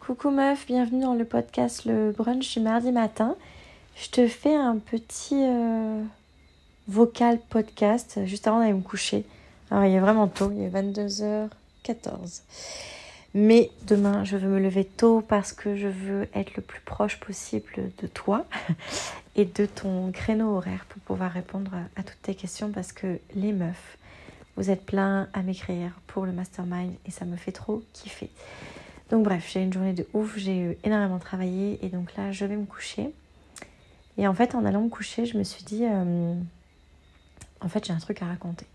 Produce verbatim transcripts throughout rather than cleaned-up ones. Coucou meuf, bienvenue dans le podcast Le Brunch du mardi matin. Je te fais un petit euh, vocal podcast juste avant d'aller me coucher. Alors il est vraiment tôt, il est vingt-deux heures quatorze. Mais demain, je veux me lever tôt parce que je veux être le plus proche possible de toi et de ton créneau horaire pour pouvoir répondre à toutes tes questions parce que les meufs, vous êtes plein à m'écrire pour le Mastermind et ça me fait trop kiffer. Donc bref, j'ai une journée de ouf, j'ai énormément travaillé et donc là, je vais me coucher. Et en fait, en allant me coucher, je me suis dit, euh, en fait, j'ai un truc à raconter.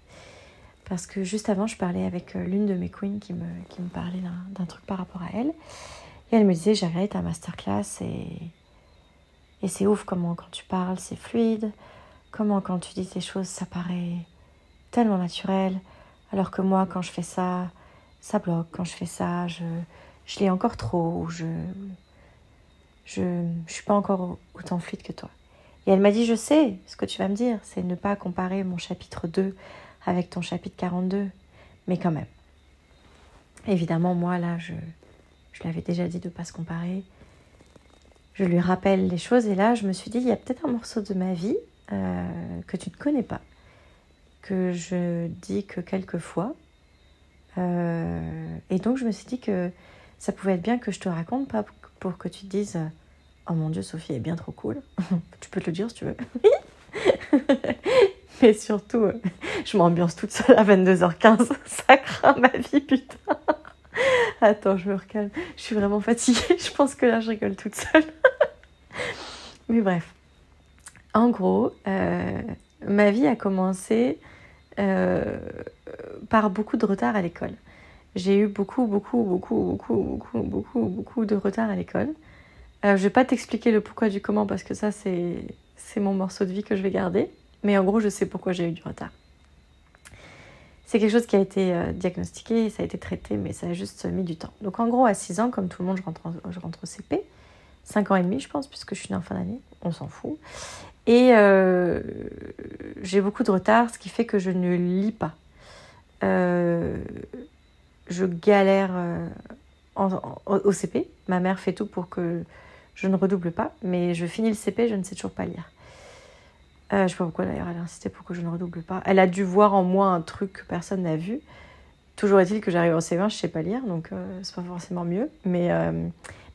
Parce que juste avant, je parlais avec l'une de mes queens qui me, qui me parlait d'un, d'un truc par rapport à elle. Et elle me disait, j'ai regardé ta masterclass et, et c'est ouf comment quand tu parles, c'est fluide. Comment quand tu dis tes choses, ça paraît tellement naturel. Alors que moi, quand je fais ça, ça bloque. Quand je fais ça, je... Je l'ai encore trop, je je je suis pas encore autant fluide que toi. Et elle m'a dit, je sais ce que tu vas me dire, c'est ne pas comparer mon chapitre deux avec ton chapitre quarante-deux. Mais quand même, évidemment, moi, là, je, je l'avais déjà dit de ne pas se comparer. Je lui rappelle les choses et là, je me suis dit, il y a peut-être un morceau de ma vie euh, que tu ne connais pas, que je dis que quelques fois. Euh, et donc, je me suis dit que ça pouvait être bien que je te raconte, pas pour que tu te dises « Oh mon Dieu, Sophie est bien trop cool. » Tu peux te le dire si tu veux. Mais surtout, je m'ambiance toute seule à vingt-deux heures quinze. Ça craint ma vie, putain. Attends, je me recalme. Je suis vraiment fatiguée. Je pense que là, je rigole toute seule. Mais bref. En gros, euh, ma vie a commencé euh, par beaucoup de retard à l'école. J'ai eu beaucoup, beaucoup, beaucoup, beaucoup, beaucoup, beaucoup, beaucoup de retard à l'école. Euh, je vais pas t'expliquer le pourquoi du comment parce que ça, c'est, c'est mon morceau de vie que je vais garder. Mais en gros, je sais pourquoi j'ai eu du retard. C'est quelque chose qui a été euh, diagnostiqué, ça a été traité, mais ça a juste mis du temps. Donc en gros, à six ans, comme tout le monde, je rentre, en, je rentre au C P. cinq ans et demi, je pense, puisque je suis née en fin d'année. On s'en fout. Et euh, j'ai beaucoup de retard, ce qui fait que je ne lis pas. Euh... Je galère euh, en, en, au C P. Ma mère fait tout pour que je ne redouble pas. Mais je finis le C P, je ne sais toujours pas lire. Euh, je ne sais pas pourquoi d'ailleurs elle a insisté pour que je ne redouble pas. Elle a dû voir en moi un truc que personne n'a vu. Toujours est-il que j'arrive en C vingt, je ne sais pas lire. Donc euh, c'est pas forcément mieux. Mais, euh,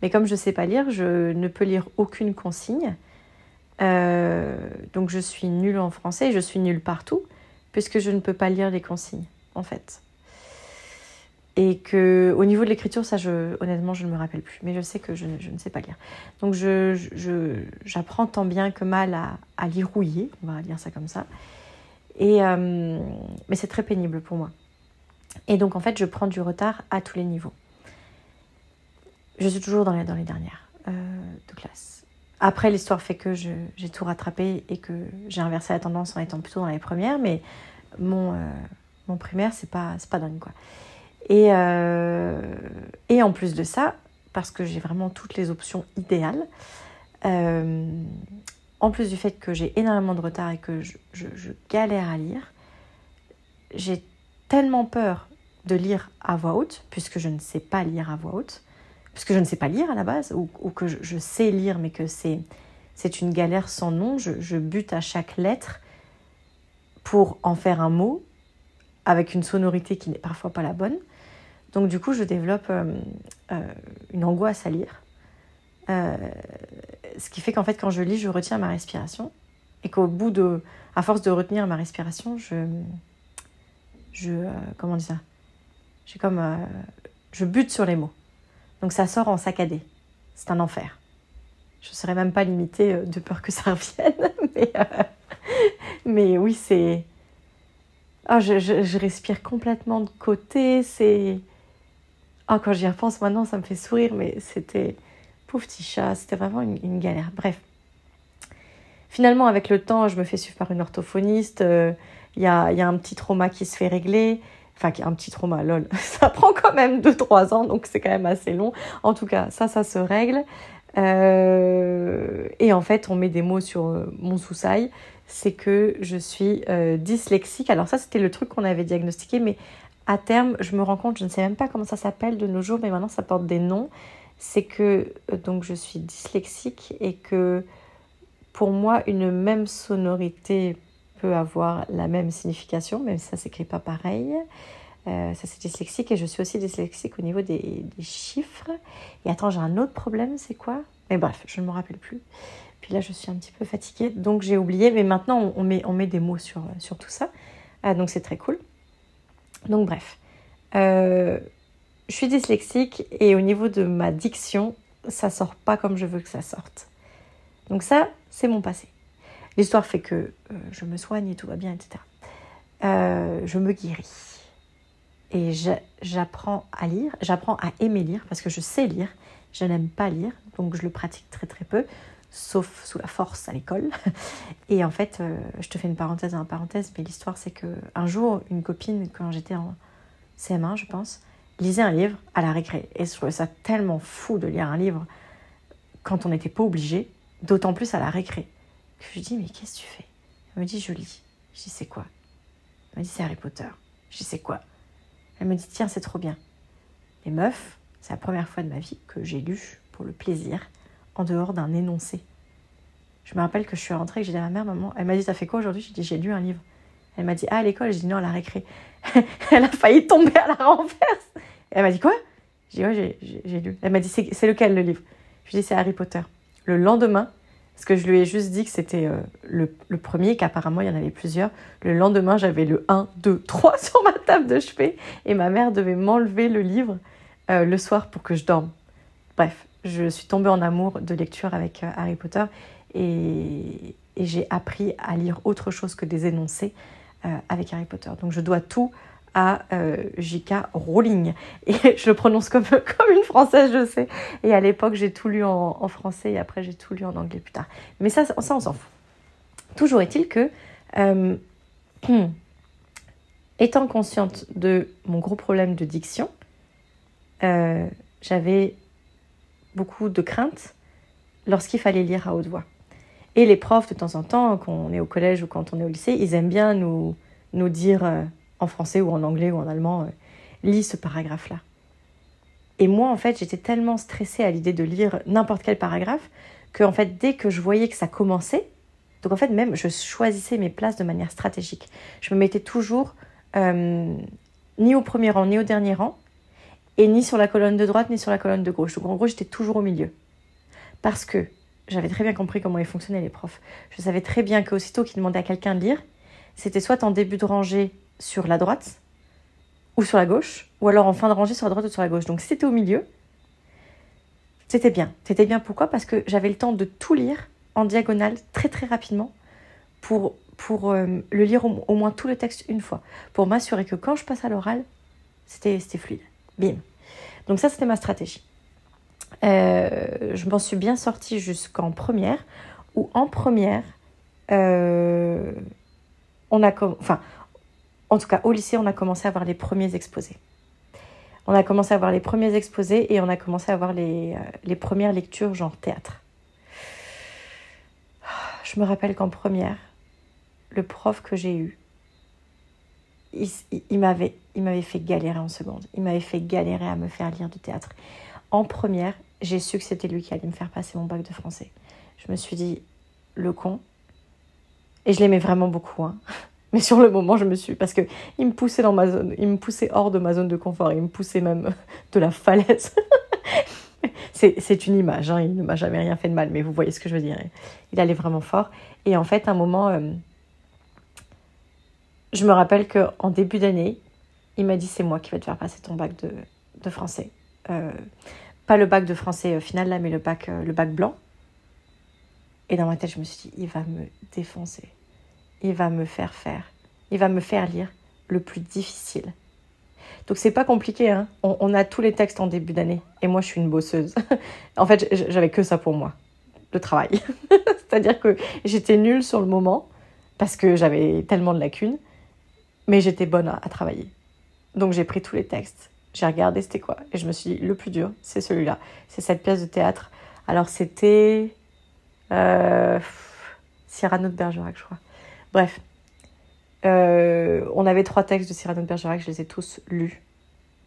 mais comme je ne sais pas lire, je ne peux lire aucune consigne. Euh, donc je suis nulle en français. Je suis nulle partout. Puisque je ne peux pas lire les consignes, en fait. Et qu'au niveau de l'écriture, ça, je, honnêtement, je ne me rappelle plus. Mais je sais que je ne, je ne sais pas lire. Donc, je, je, j'apprends tant bien que mal à, à lirouiller. On va dire ça comme ça. Et, euh, mais c'est très pénible pour moi. Et donc, en fait, je prends du retard à tous les niveaux. Je suis toujours dans les, dans les dernières euh, de classe. Après, l'histoire fait que je, j'ai tout rattrapé et que j'ai inversé la tendance en étant plutôt dans les premières. Mais mon, euh, mon primaire, c'est pas, c'est pas dingue, quoi. Et, euh, et en plus de ça, parce que j'ai vraiment toutes les options idéales, euh, en plus du fait que j'ai énormément de retard et que je, je, je galère à lire, j'ai tellement peur de lire à voix haute, puisque je ne sais pas lire à voix haute, puisque je ne sais pas lire à la base, ou, ou que je, je sais lire, mais que c'est, c'est une galère sans nom. Je, je bute à chaque lettre pour en faire un mot, avec une sonorité qui n'est parfois pas la bonne. Donc du coup, je développe euh, euh, une angoisse à lire. Euh, ce qui fait qu'en fait, quand je lis, je retiens ma respiration. Et qu'au bout de... À force de retenir ma respiration, je... je euh, comment dire ça J'ai comme... Euh, je bute sur les mots. Donc ça sort en saccadé. C'est un enfer. Je ne serais même pas limitée de peur que ça revienne. Mais, euh, mais oui, c'est... Oh, je, je, je respire complètement de côté, c'est... Oh, quand j'y repense maintenant, ça me fait sourire, mais c'était... Pauvre petit chat, c'était vraiment une, une galère. Bref. Finalement, avec le temps, je me fais suivre par une orthophoniste, il euh, y, a, y a un petit trauma qui se fait régler, enfin, un petit trauma, lol, ça prend quand même deux trois ans, donc c'est quand même assez long. En tout cas, ça, ça se règle. Euh... Et en fait, on met des mots sur euh, mon soussail. C'est que je suis euh, dyslexique. Alors ça, c'était le truc qu'on avait diagnostiqué, mais à terme, je me rends compte, je ne sais même pas comment ça s'appelle de nos jours, mais maintenant, ça porte des noms. c'est que donc je suis dyslexique et que pour moi, une même sonorité peut avoir la même signification, même si ça ne s'écrit pas pareil. Euh, ça, c'est dyslexique. Et je suis aussi dyslexique au niveau des, des chiffres. Et attends, j'ai un autre problème, c'est quoi ? Mais bref, je ne me rappelle plus. Puis là, je suis un petit peu fatiguée, donc j'ai oublié. Mais maintenant, on met, on met des mots sur, sur tout ça. Ah, donc, c'est très cool. Donc, bref. Euh, je suis dyslexique et au niveau de ma diction, ça ne sort pas comme je veux que ça sorte. Donc ça, c'est mon passé. L'histoire fait que euh, je me soigne et tout va bien, et cetera. Euh, je me guéris. Et je, j'apprends à lire, j'apprends à aimer lire, parce que je sais lire, je n'aime pas lire, donc je le pratique très très peu, sauf sous la force à l'école. Et en fait, euh, je te fais une parenthèse dans la parenthèse, mais l'histoire c'est qu'un jour, une copine, quand j'étais en C M un, je pense, lisait un livre à la récré. Et je trouvais ça tellement fou de lire un livre quand on n'était pas obligé, d'autant plus à la récré. Que je lui dis, mais qu'est-ce que tu fais ? Elle me dit, je lis. Je dis, c'est quoi ? Elle me dit, c'est Harry Potter. Je dis, c'est quoi ? Elle me dit, tiens, c'est trop bien. Les meufs, c'est la première fois de ma vie que j'ai lu pour le plaisir, en dehors d'un énoncé. Je me rappelle que je suis rentrée et que j'ai dit à ma mère, maman, elle m'a dit, t'as fait quoi aujourd'hui ? J'ai dit, j'ai lu un livre. Elle m'a dit, ah, à l'école ? J'ai dit, non, à la récré. Elle a failli tomber à la renverse. Elle m'a dit, quoi ? J'ai dit, ouais, j'ai, j'ai, j'ai lu. Elle m'a dit, c'est, c'est lequel le livre ? Je lui ai dit, c'est Harry Potter. Le lendemain, parce que je lui ai juste dit que c'était euh, le, le premier, qu'apparemment il y en avait plusieurs. Le lendemain, j'avais le un, deux, trois sur ma table de chevet et ma mère devait m'enlever le livre euh, le soir pour que je dorme. Bref, je suis tombée en amour de lecture avec euh, Harry Potter et, et j'ai appris à lire autre chose que des énoncés euh, avec Harry Potter. Donc je dois tout à euh, J K. Rowling. Et je le prononce comme, comme une Française, je sais. Et à l'époque, j'ai tout lu en, en français et après, j'ai tout lu en anglais plus tard. Mais ça, ça, ça on s'en fout. Toujours est-il que, euh, étant consciente de mon gros problème de diction, euh, j'avais beaucoup de crainte lorsqu'il fallait lire à haute voix. Et les profs, de temps en temps, quand on est au collège ou quand on est au lycée, ils aiment bien nous, nous dire... Euh, en français ou en anglais ou en allemand, euh, lis ce paragraphe-là. Et moi, en fait, j'étais tellement stressée à l'idée de lire n'importe quel paragraphe que, en fait, dès que je voyais que ça commençait, donc en fait, même, je choisissais mes places de manière stratégique. Je me mettais toujours euh, ni au premier rang, ni au dernier rang, et ni sur la colonne de droite, ni sur la colonne de gauche. Donc, en gros, j'étais toujours au milieu. Parce que j'avais très bien compris comment ils fonctionnaient, les profs. Je savais très bien qu'aussitôt qu'ils demandaient à quelqu'un de lire, c'était soit en début de rangée, sur la droite ou sur la gauche, ou alors en fin de rangée sur la droite ou sur la gauche. Donc si t'étais au milieu, c'était bien. C'était bien pourquoi ? Parce que j'avais le temps de tout lire en diagonale très très rapidement pour, pour euh, le lire au, au moins tout le texte une fois, pour m'assurer que quand je passe à l'oral, c'était, c'était fluide. Bim. Donc ça, c'était ma stratégie. Euh, je m'en suis bien sortie jusqu'en première, où en première, euh, on a... Comme, enfin, en tout cas, au lycée, on a commencé à voir les premiers exposés. On a commencé à voir les premiers exposés et on a commencé à voir les, euh, les premières lectures genre théâtre. Je me rappelle qu'en première, le prof que j'ai eu, il, il, il, m'avait, il m'avait fait galérer en seconde. Il m'avait fait galérer à me faire lire du théâtre. En première, j'ai su que c'était lui qui allait me faire passer mon bac de français. Je me suis dit, le con. Et je l'aimais vraiment beaucoup, hein. Mais sur le moment, je me suis... Parce qu'il me poussait dans ma zone. Il me poussait hors de ma zone de confort. Il me poussait même de la falaise. c'est, c'est une image. Hein. Il ne m'a jamais rien fait de mal. Mais vous voyez ce que je veux dire. Il allait vraiment fort. Et en fait, à un moment... Euh, je me rappelle qu'en début d'année, il m'a dit, c'est moi qui vais te faire passer ton bac de, de français. Euh, pas le bac de français final, là, mais le bac, le bac blanc. Et dans ma tête, je me suis dit, il va me défoncer. Il va me faire faire, il va me faire lire le plus difficile. Donc, c'est pas compliqué, hein. On, on a tous les textes en début d'année. Et moi, je suis une bosseuse. En fait, j'avais que ça pour moi, le travail. C'est-à-dire que j'étais nulle sur le moment parce que j'avais tellement de lacunes, mais j'étais bonne à, à travailler. Donc, j'ai pris tous les textes, j'ai regardé c'était quoi. Et je me suis dit, le plus dur, c'est celui-là. C'est cette pièce de théâtre. Alors, c'était euh, Cyrano de Bergerac, je crois. Bref, euh, on avait trois textes de Cyrano de Bergerac, je les ai tous lus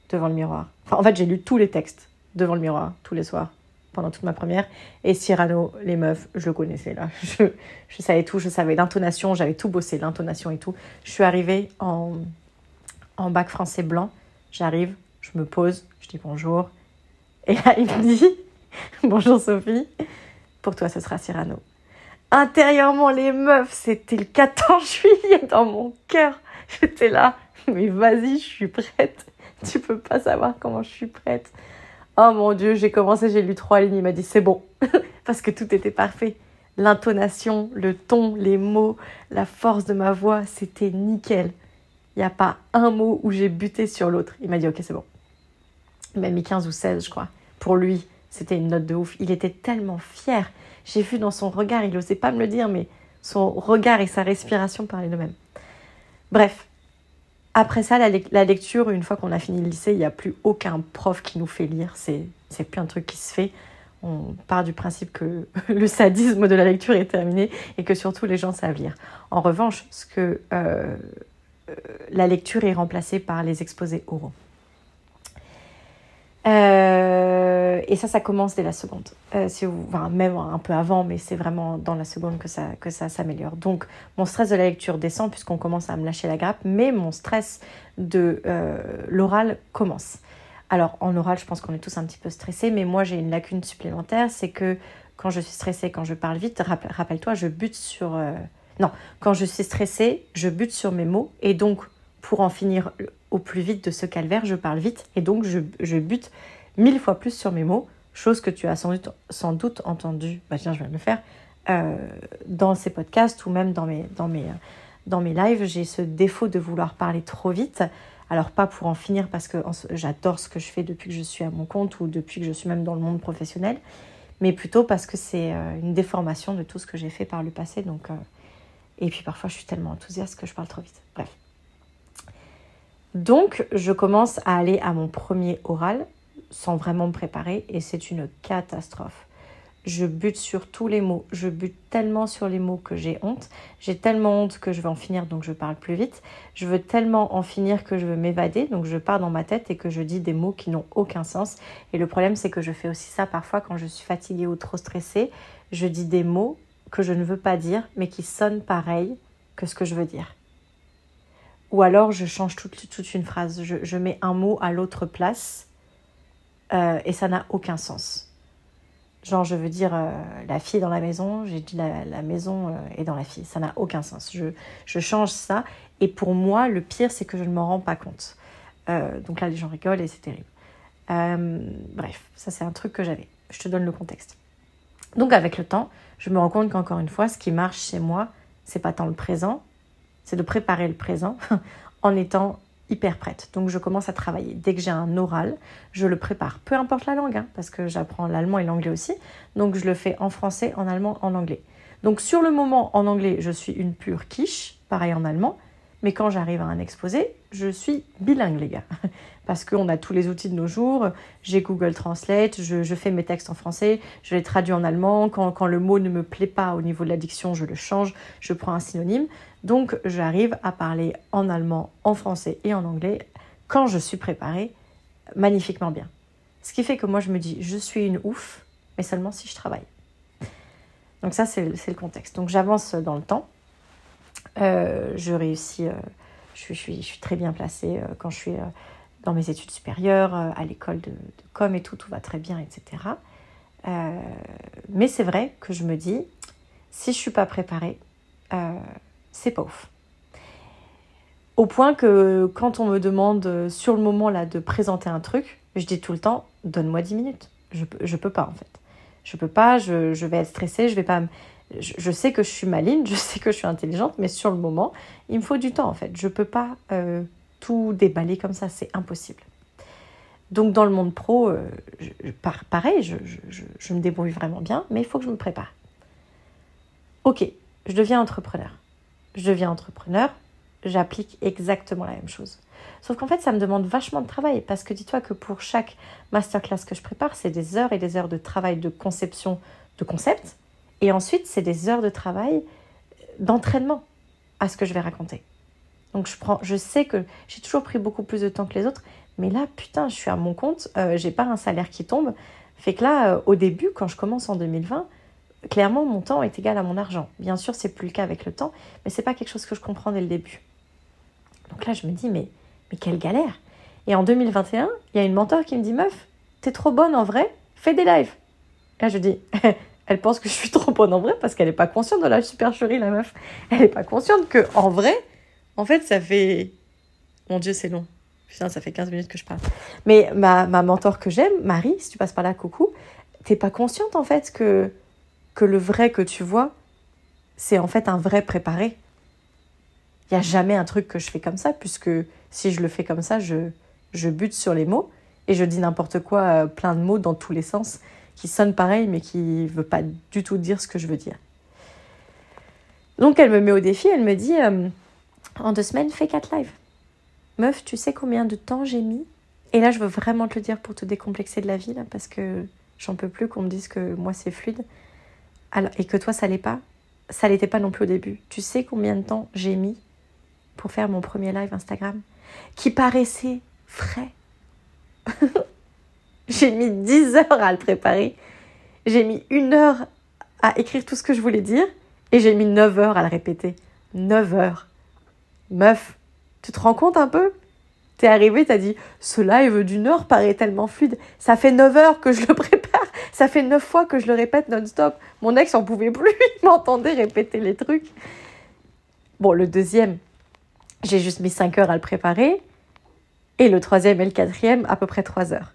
devant le miroir. Enfin, en fait, j'ai lu tous les textes devant le miroir tous les soirs pendant toute ma première. Et Cyrano, les meufs, je le connaissais là. Je, je savais tout, je savais l'intonation, j'avais tout bossé, l'intonation et tout. Je suis arrivée en, en bac français blanc. J'arrive, je me pose, je dis bonjour. Et là, il me dit « Bonjour Sophie, pour toi, ce sera Cyrano. » Intérieurement, les meufs, c'était le quatorze juillet dans mon cœur. J'étais là, mais vas-y, je suis prête. Tu peux pas savoir comment je suis prête. Oh mon Dieu, j'ai commencé, j'ai lu trois lignes, il m'a dit « c'est bon ». Parce que tout était parfait. L'intonation, le ton, les mots, la force de ma voix, c'était nickel. Il n'y a pas un mot où j'ai buté sur l'autre. Il m'a dit « ok, c'est bon ». Il m'a mis quinze ou seize, je crois. Pour lui, c'était une note de ouf. Il était tellement fier. J'ai vu dans son regard, il n'osait pas me le dire, mais son regard et sa respiration parlaient d'eux-mêmes. Bref. Après ça, la lecture, une fois qu'on a fini le lycée, il n'y a plus aucun prof qui nous fait lire. C'est, c'est plus un truc qui se fait. On part du principe que le sadisme de la lecture est terminé et que surtout les gens savent lire. En revanche, ce que, euh, la lecture est remplacée par les exposés oraux. Euh, et ça, ça commence dès la seconde. Euh, si vous, enfin, même un peu avant, mais c'est vraiment dans la seconde que ça, que ça s'améliore. Donc, mon stress de la lecture descend puisqu'on commence à me lâcher la grappe, mais mon stress de euh, l'oral commence. Alors, en oral, je pense qu'on est tous un petit peu stressés, mais moi, j'ai une lacune supplémentaire, c'est que quand je suis stressée, quand je parle vite, rappel, rappelle-toi, je bute sur... Euh... Non, quand je suis stressée, je bute sur mes mots et donc... Pour en finir au plus vite de ce calvaire, je parle vite et donc je, je bute mille fois plus sur mes mots, chose que tu as sans doute, sans doute entendu, bah tiens, je vais le faire, euh, dans ces podcasts ou même dans mes, dans, mes, dans mes lives. J'ai ce défaut de vouloir parler trop vite. Alors pas pour en finir parce que j'adore ce que je fais depuis que je suis à mon compte ou depuis que je suis même dans le monde professionnel, mais plutôt parce que c'est une déformation de tout ce que j'ai fait par le passé. Donc, euh, et puis parfois, je suis tellement enthousiaste que je parle trop vite. Bref. Donc, je commence à aller à mon premier oral sans vraiment me préparer et c'est une catastrophe. Je bute sur tous les mots. Je bute tellement sur les mots que j'ai honte. J'ai tellement honte que je veux en finir, donc je parle plus vite. Je veux tellement en finir que je veux m'évader, donc je pars dans ma tête et que je dis des mots qui n'ont aucun sens. Et le problème, c'est que je fais aussi ça parfois quand je suis fatiguée ou trop stressée. Je dis des mots que je ne veux pas dire, mais qui sonnent pareil que ce que je veux dire. Ou alors, je change toute, toute une phrase. Je, je mets un mot à l'autre place euh, et ça n'a aucun sens. Genre, je veux dire euh, la fille dans la maison, j'ai dit la, la maison euh, est dans la fille. Ça n'a aucun sens. Je, je change ça. Et pour moi, le pire, c'est que je ne m'en rends pas compte. Euh, donc là, les gens rigolent et c'est terrible. Euh, bref, ça, c'est un truc que j'avais. Je te donne le contexte. Donc, avec le temps, je me rends compte qu'encore une fois, ce qui marche chez moi, c'est pas tant le présent, c'est de préparer le présent en étant hyper prête. Donc, je commence à travailler. Dès que j'ai un oral, je le prépare. Peu importe la langue, hein, parce que j'apprends l'allemand et l'anglais aussi. Donc, je le fais en français, en allemand, en anglais. Donc, sur le moment, en anglais, je suis une pure quiche. Pareil en allemand. Mais quand j'arrive à un exposé, je suis bilingue, les gars. Parce qu'on a tous les outils de nos jours. J'ai Google Translate, je, je fais mes textes en français, je les traduis en allemand. Quand, quand le mot ne me plaît pas au niveau de la diction, je le change, je prends un synonyme. Donc, j'arrive à parler en allemand, en français et en anglais quand je suis préparée magnifiquement bien. Ce qui fait que moi, je me dis, je suis une ouf, mais seulement si je travaille. Donc ça, c'est, c'est le contexte. Donc, j'avance dans le temps. Euh, je réussis, euh, je, je, suis, je suis très bien placée euh, quand je suis euh, dans mes études supérieures, euh, à l'école de, de com et tout, tout va très bien, et cetera. Euh, mais c'est vrai que je me dis, si je ne suis pas préparée, euh, c'est pas ouf. Au point que quand on me demande sur le moment là, de présenter un truc, je dis tout le temps, donne-moi dix minutes. Je ne peux pas en fait. Je ne peux pas, je, je vais être stressée, je vais pas me... Je sais que je suis maligne, je sais que je suis intelligente, mais sur le moment, il me faut du temps en fait. Je ne peux pas euh, tout déballer comme ça, c'est impossible. Donc dans le monde pro, euh, je, pareil, je, je, je me débrouille vraiment bien, mais il faut que je me prépare. Ok, je deviens entrepreneur. Je deviens entrepreneur, j'applique exactement la même chose. Sauf qu'en fait, ça me demande vachement de travail parce que dis-toi que pour chaque masterclass que je prépare, c'est des heures et des heures de travail de conception de concepts. Et ensuite, c'est des heures de travail, d'entraînement à ce que je vais raconter. Donc, je, prends, je sais que j'ai toujours pris beaucoup plus de temps que les autres, Mais là, putain, je suis à mon compte, euh, j'ai pas un salaire qui tombe. Fait que là, euh, au début, quand je commence en deux mille vingt, clairement, mon temps est égal à mon argent. Bien sûr, c'est plus le cas avec le temps, mais c'est pas quelque chose que je comprends dès le début. Donc là, je me dis, mais, mais quelle galère! Et en deux mille vingt et un, il y a une mentor qui me dit, meuf, t'es trop bonne en vrai, fais des lives. Et là, je dis, elle pense que je suis trop bonne en vrai parce qu'elle n'est pas consciente de la supercherie, la meuf. Elle n'est pas consciente qu'en vrai, en fait, ça fait... Mon Dieu, c'est long. Putain, ça fait quinze minutes que je parle. Mais ma, ma mentor que j'aime, Marie, si tu passes par là, coucou, t'es pas consciente en fait que, que le vrai que tu vois, c'est en fait un vrai préparé. Il n'y a jamais un truc que je fais comme ça, puisque si je le fais comme ça, je, je bute sur les mots et je dis n'importe quoi, euh, plein de mots dans tous les sens qui sonnent pareil, mais qui ne veut pas du tout dire ce que je veux dire. Donc, elle me met au défi, elle me dit, euh, en deux semaines, fais quatre lives. Meuf, tu sais combien de temps j'ai mis? Et là, je veux vraiment te le dire pour te décomplexer de la vie, là, parce que j'en peux plus qu'on me dise que moi, c'est fluide. Alors, et que toi, ça l'est pas. Ça l'était pas non plus au début. Tu sais combien de temps j'ai mis pour faire mon premier live Instagram qui paraissait frais? J'ai mis dix heures à le préparer. J'ai mis une heure à écrire tout ce que je voulais dire. Et j'ai mis neuf heures à le répéter. neuf heures. Meuf, tu te rends compte un peu? T'es arrivée, t'as dit, ce live d'une heure paraît tellement fluide. Ça fait neuf heures que je le prépare. Ça fait neuf fois que je le répète non-stop. Mon ex en pouvait plus. Il m'entendait répéter les trucs. Bon, le deuxième, j'ai juste mis cinq heures à le préparer. Et le troisième et le quatrième, à peu près trois heures.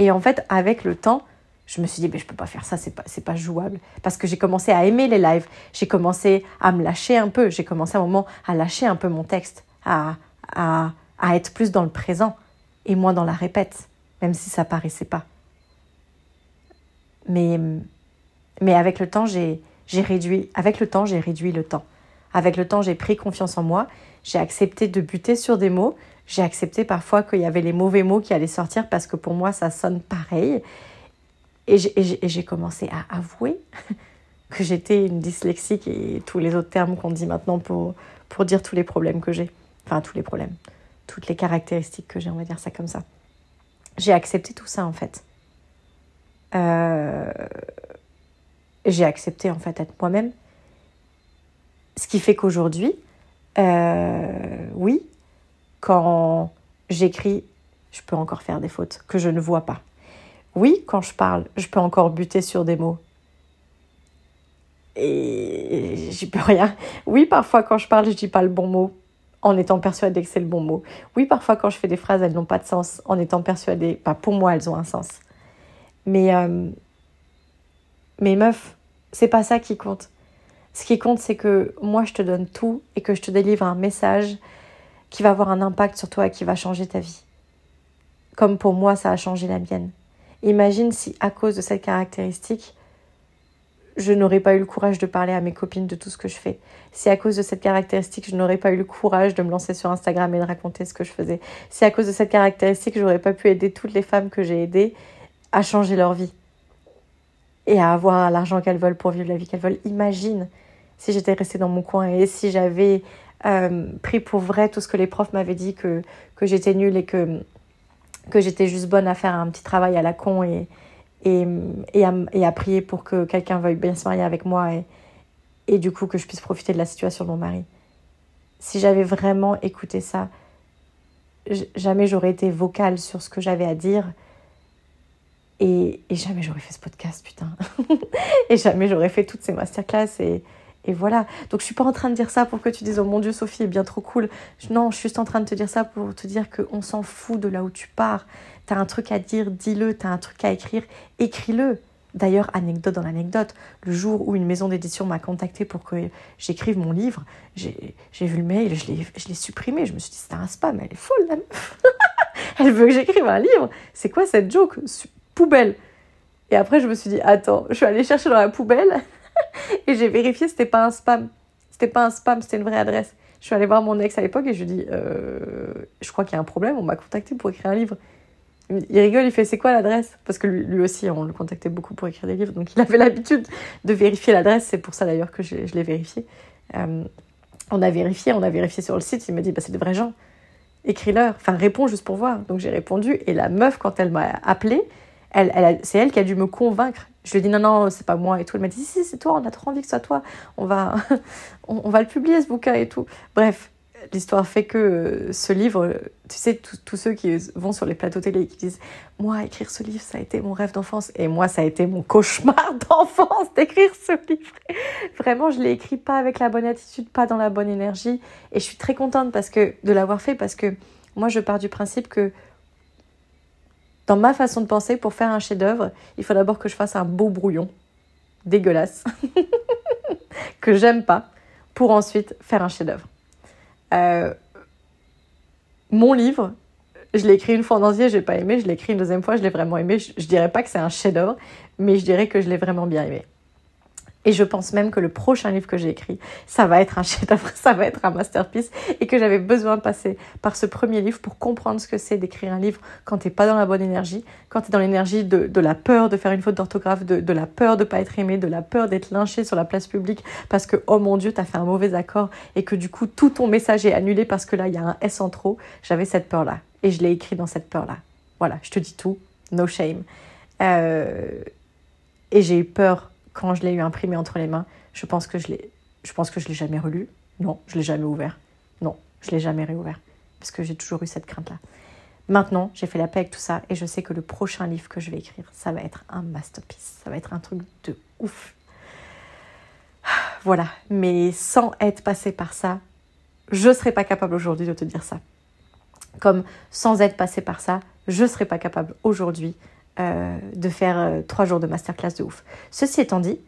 Et en fait, avec le temps, je me suis dit, mais je ne peux pas faire ça, c'est pas, c'est pas jouable. Parce que j'ai commencé à aimer les lives, j'ai commencé à me lâcher un peu, j'ai commencé à un moment à lâcher un peu mon texte, à, à, à être plus dans le présent et moins dans la répète, même si ça ne paraissait pas. Mais, mais avec le temps, j'ai, j'ai réduit, avec le temps, j'ai réduit le temps. Avec le temps, j'ai pris confiance en moi, j'ai accepté de buter sur des mots. J'ai accepté parfois qu'il y avait les mauvais mots qui allaient sortir parce que pour moi, ça sonne pareil. Et j'ai, et j'ai, et j'ai commencé à avouer que j'étais une dyslexique et tous les autres termes qu'on dit maintenant pour, pour dire tous les problèmes que j'ai. Enfin, tous les problèmes. Toutes les caractéristiques que j'ai, on va dire ça comme ça. J'ai accepté tout ça, en fait. Euh, j'ai accepté, en fait, être moi-même. Ce qui fait qu'aujourd'hui, euh, oui, quand j'écris, je peux encore faire des fautes que je ne vois pas. Oui, quand je parle, je peux encore buter sur des mots. Et j'y peux rien. Oui, parfois, quand je parle, je ne dis pas le bon mot en étant persuadée que c'est le bon mot. Oui, parfois, quand je fais des phrases, elles n'ont pas de sens en étant persuadée. Pas bah, pour moi, elles ont un sens. Mais, euh, mais meuf, c'est pas ça qui compte. Ce qui compte, c'est que moi, je te donne tout et que je te délivre un message qui va avoir un impact sur toi et qui va changer ta vie. Comme pour moi, ça a changé la mienne. Imagine si, à cause de cette caractéristique, je n'aurais pas eu le courage de parler à mes copines de tout ce que je fais. Si, à cause de cette caractéristique, je n'aurais pas eu le courage de me lancer sur Instagram et de raconter ce que je faisais. Si, à cause de cette caractéristique, je n'aurais pas pu aider toutes les femmes que j'ai aidées à changer leur vie et à avoir l'argent qu'elles veulent pour vivre la vie qu'elles veulent. Imagine si j'étais restée dans mon coin et si j'avais... Euh, pris pour vrai tout ce que les profs m'avaient dit que, que j'étais nulle et que, que j'étais juste bonne à faire un petit travail à la con et, et, et, à, et à prier pour que quelqu'un veuille bien se marier avec moi et, et du coup que je puisse profiter de la situation de mon mari. Si j'avais vraiment écouté ça, jamais j'aurais été vocale sur ce que j'avais à dire et, et jamais j'aurais fait ce podcast, putain. Et jamais j'aurais fait toutes ces masterclass et Et voilà. Donc, je ne suis pas en train de dire ça pour que tu dises « Oh mon Dieu, Sophie est bien trop cool ». Non, je suis juste en train de te dire ça pour te dire qu'on s'en fout de là où tu pars. Tu as un truc à dire, dis-le. Tu as un truc à écrire, écris-le. D'ailleurs, anecdote dans l'anecdote, le jour où une maison d'édition m'a contactée pour que j'écrive mon livre, j'ai, j'ai vu le mail, je l'ai, je l'ai supprimé. Je me suis dit « C'était un spam, elle est folle la meuf !» Elle veut que j'écrive un livre. C'est quoi cette joke ? Poubelle. Et après, je me suis dit « Attends, je suis allée chercher dans la poubelle ». Et j'ai vérifié, c'était pas un spam. C'était pas un spam, c'était une vraie adresse. Je suis allée voir mon ex à l'époque et je lui ai dit euh, « Je crois qu'il y a un problème, on m'a contacté pour écrire un livre. » Il rigole, il fait « C'est quoi l'adresse ?» Parce que lui, lui aussi, on le contactait beaucoup pour écrire des livres, donc il avait l'habitude de vérifier l'adresse. C'est pour ça d'ailleurs que je, je l'ai vérifié. Euh, on a vérifié, on a vérifié sur le site, il m'a dit bah, « C'est des vrais gens. » écris-leur, enfin réponds juste pour voir. Donc j'ai répondu, et la meuf, quand elle m'a appelée, elle, elle, c'est elle qui a dû me convaincre. Je lui ai dit non, non, c'est pas moi et tout. Elle m'a dit si, si, c'est toi, on a trop envie que ce soit toi, on va, on, on va le publier ce bouquin et tout. Bref, l'histoire fait que ce livre, tu sais, tous ceux qui vont sur les plateaux télé et qui disent « Moi, écrire ce livre, ça a été mon rêve d'enfance. » Et moi, ça a été mon cauchemar d'enfance d'écrire ce livre. Vraiment, je ne l'ai écrit pas avec la bonne attitude, pas dans la bonne énergie. Et je suis très contente parce que, de l'avoir fait, parce que moi, je pars du principe que dans ma façon de penser, pour faire un chef-d'œuvre, il faut d'abord que je fasse un beau brouillon, dégueulasse, que j'aime pas, pour ensuite faire un chef-d'œuvre. Euh, mon livre, je l'ai écrit une fois en entier, j'ai pas aimé, je l'ai écrit une deuxième fois, je l'ai vraiment aimé. Je, je dirais pas que c'est un chef-d'œuvre, mais je dirais que je l'ai vraiment bien aimé. Et je pense même que le prochain livre que j'ai écrit, ça va être un chef-d'œuvre, ça va être un masterpiece, et que j'avais besoin de passer par ce premier livre pour comprendre ce que c'est d'écrire un livre quand t'es pas dans la bonne énergie, quand t'es dans l'énergie de, de la peur de faire une faute d'orthographe, de, de la peur de pas être aimé, de la peur d'être lynché sur la place publique parce que oh mon Dieu, t'as fait un mauvais accord et que du coup tout ton message est annulé parce que là il y a un S en trop. J'avais cette peur-là et je l'ai écrit dans cette peur-là. Voilà, je te dis tout, no shame. Euh, et j'ai eu peur. Quand je l'ai eu imprimé entre les mains, je pense que je l'ai, je pense que je l'ai jamais relu. Non, je l'ai jamais ouvert. Non, je l'ai jamais réouvert parce que j'ai toujours eu cette crainte-là. Maintenant, j'ai fait la paix avec tout ça et je sais que le prochain livre que je vais écrire, ça va être un masterpiece. Ça va être un truc de ouf. Voilà. Mais sans être passée par ça, je serais pas capable aujourd'hui de te dire ça. Comme sans être passée par ça, je serais pas capable aujourd'hui. Euh, de faire euh, trois jours de masterclass de ouf. Ceci étant dit,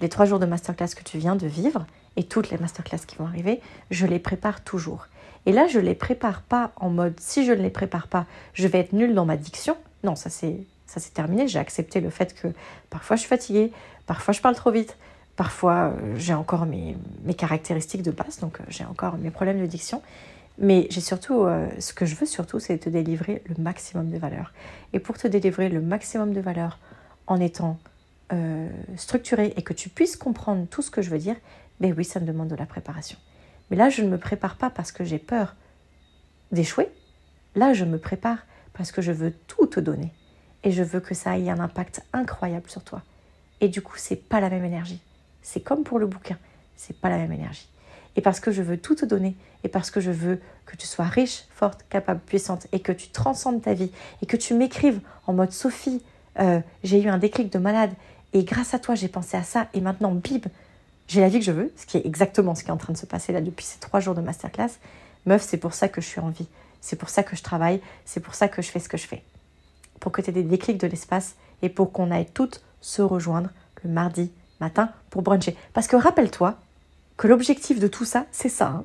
les trois jours de masterclass que tu viens de vivre et toutes les masterclass qui vont arriver, je les prépare toujours. Et là, je les prépare pas en mode si je ne les prépare pas, je vais être nulle dans ma diction. Non, ça c'est ça c'est terminé. J'ai accepté le fait que parfois je suis fatiguée, parfois je parle trop vite, parfois euh, j'ai encore mes mes caractéristiques de base, donc euh, j'ai encore mes problèmes de diction. Mais j'ai surtout, euh, ce que je veux surtout, c'est te délivrer le maximum de valeur. Et pour te délivrer le maximum de valeur en étant euh, structuré et que tu puisses comprendre tout ce que je veux dire, ben oui, ça me demande de la préparation. Mais là, je ne me prépare pas parce que j'ai peur d'échouer. Là, je me prépare parce que je veux tout te donner. Et je veux que ça ait un impact incroyable sur toi. Et du coup, c'est pas la même énergie. C'est comme pour le bouquin, c'est pas la même énergie. Et parce que je veux tout te donner, et parce que je veux que tu sois riche, forte, capable, puissante, et que tu transcendes ta vie, et que tu m'écrives en mode « Sophie, euh, j'ai eu un déclic de malade, et grâce à toi, j'ai pensé à ça, et maintenant, bim, j'ai la vie que je veux », ce qui est exactement ce qui est en train de se passer là depuis ces trois jours de masterclass. Meuf, c'est pour ça que je suis en vie, c'est pour ça que je travaille, c'est pour ça que je fais ce que je fais. Pour que tu aies des déclics de l'espace, et pour qu'on aille toutes se rejoindre le mardi matin pour bruncher. Parce que rappelle-toi, que l'objectif de tout ça, c'est ça. Hein.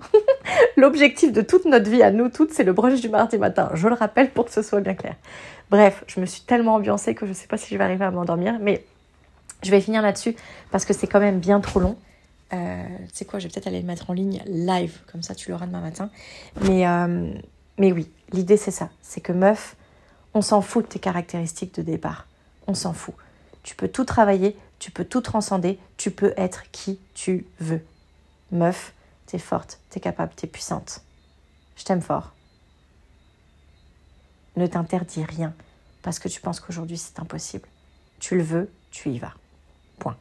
L'objectif de toute notre vie à nous toutes, c'est le brunch du mardi matin. Je le rappelle pour que ce soit bien clair. Bref, je me suis tellement ambiancée que je ne sais pas si je vais arriver à m'endormir, mais je vais finir là-dessus parce que c'est quand même bien trop long. Euh, tu sais quoi, je vais peut-être aller le mettre en ligne live, comme ça tu l'auras demain matin. Mais, euh, mais oui, l'idée c'est ça. C'est que meuf, on s'en fout de tes caractéristiques de départ. On s'en fout. Tu peux tout travailler, tu peux tout transcender, tu peux être qui tu veux. Meuf, t'es forte, t'es capable, t'es puissante. Je t'aime fort. Ne t'interdis rien parce que tu penses qu'aujourd'hui c'est impossible. Tu le veux, tu y vas. Point.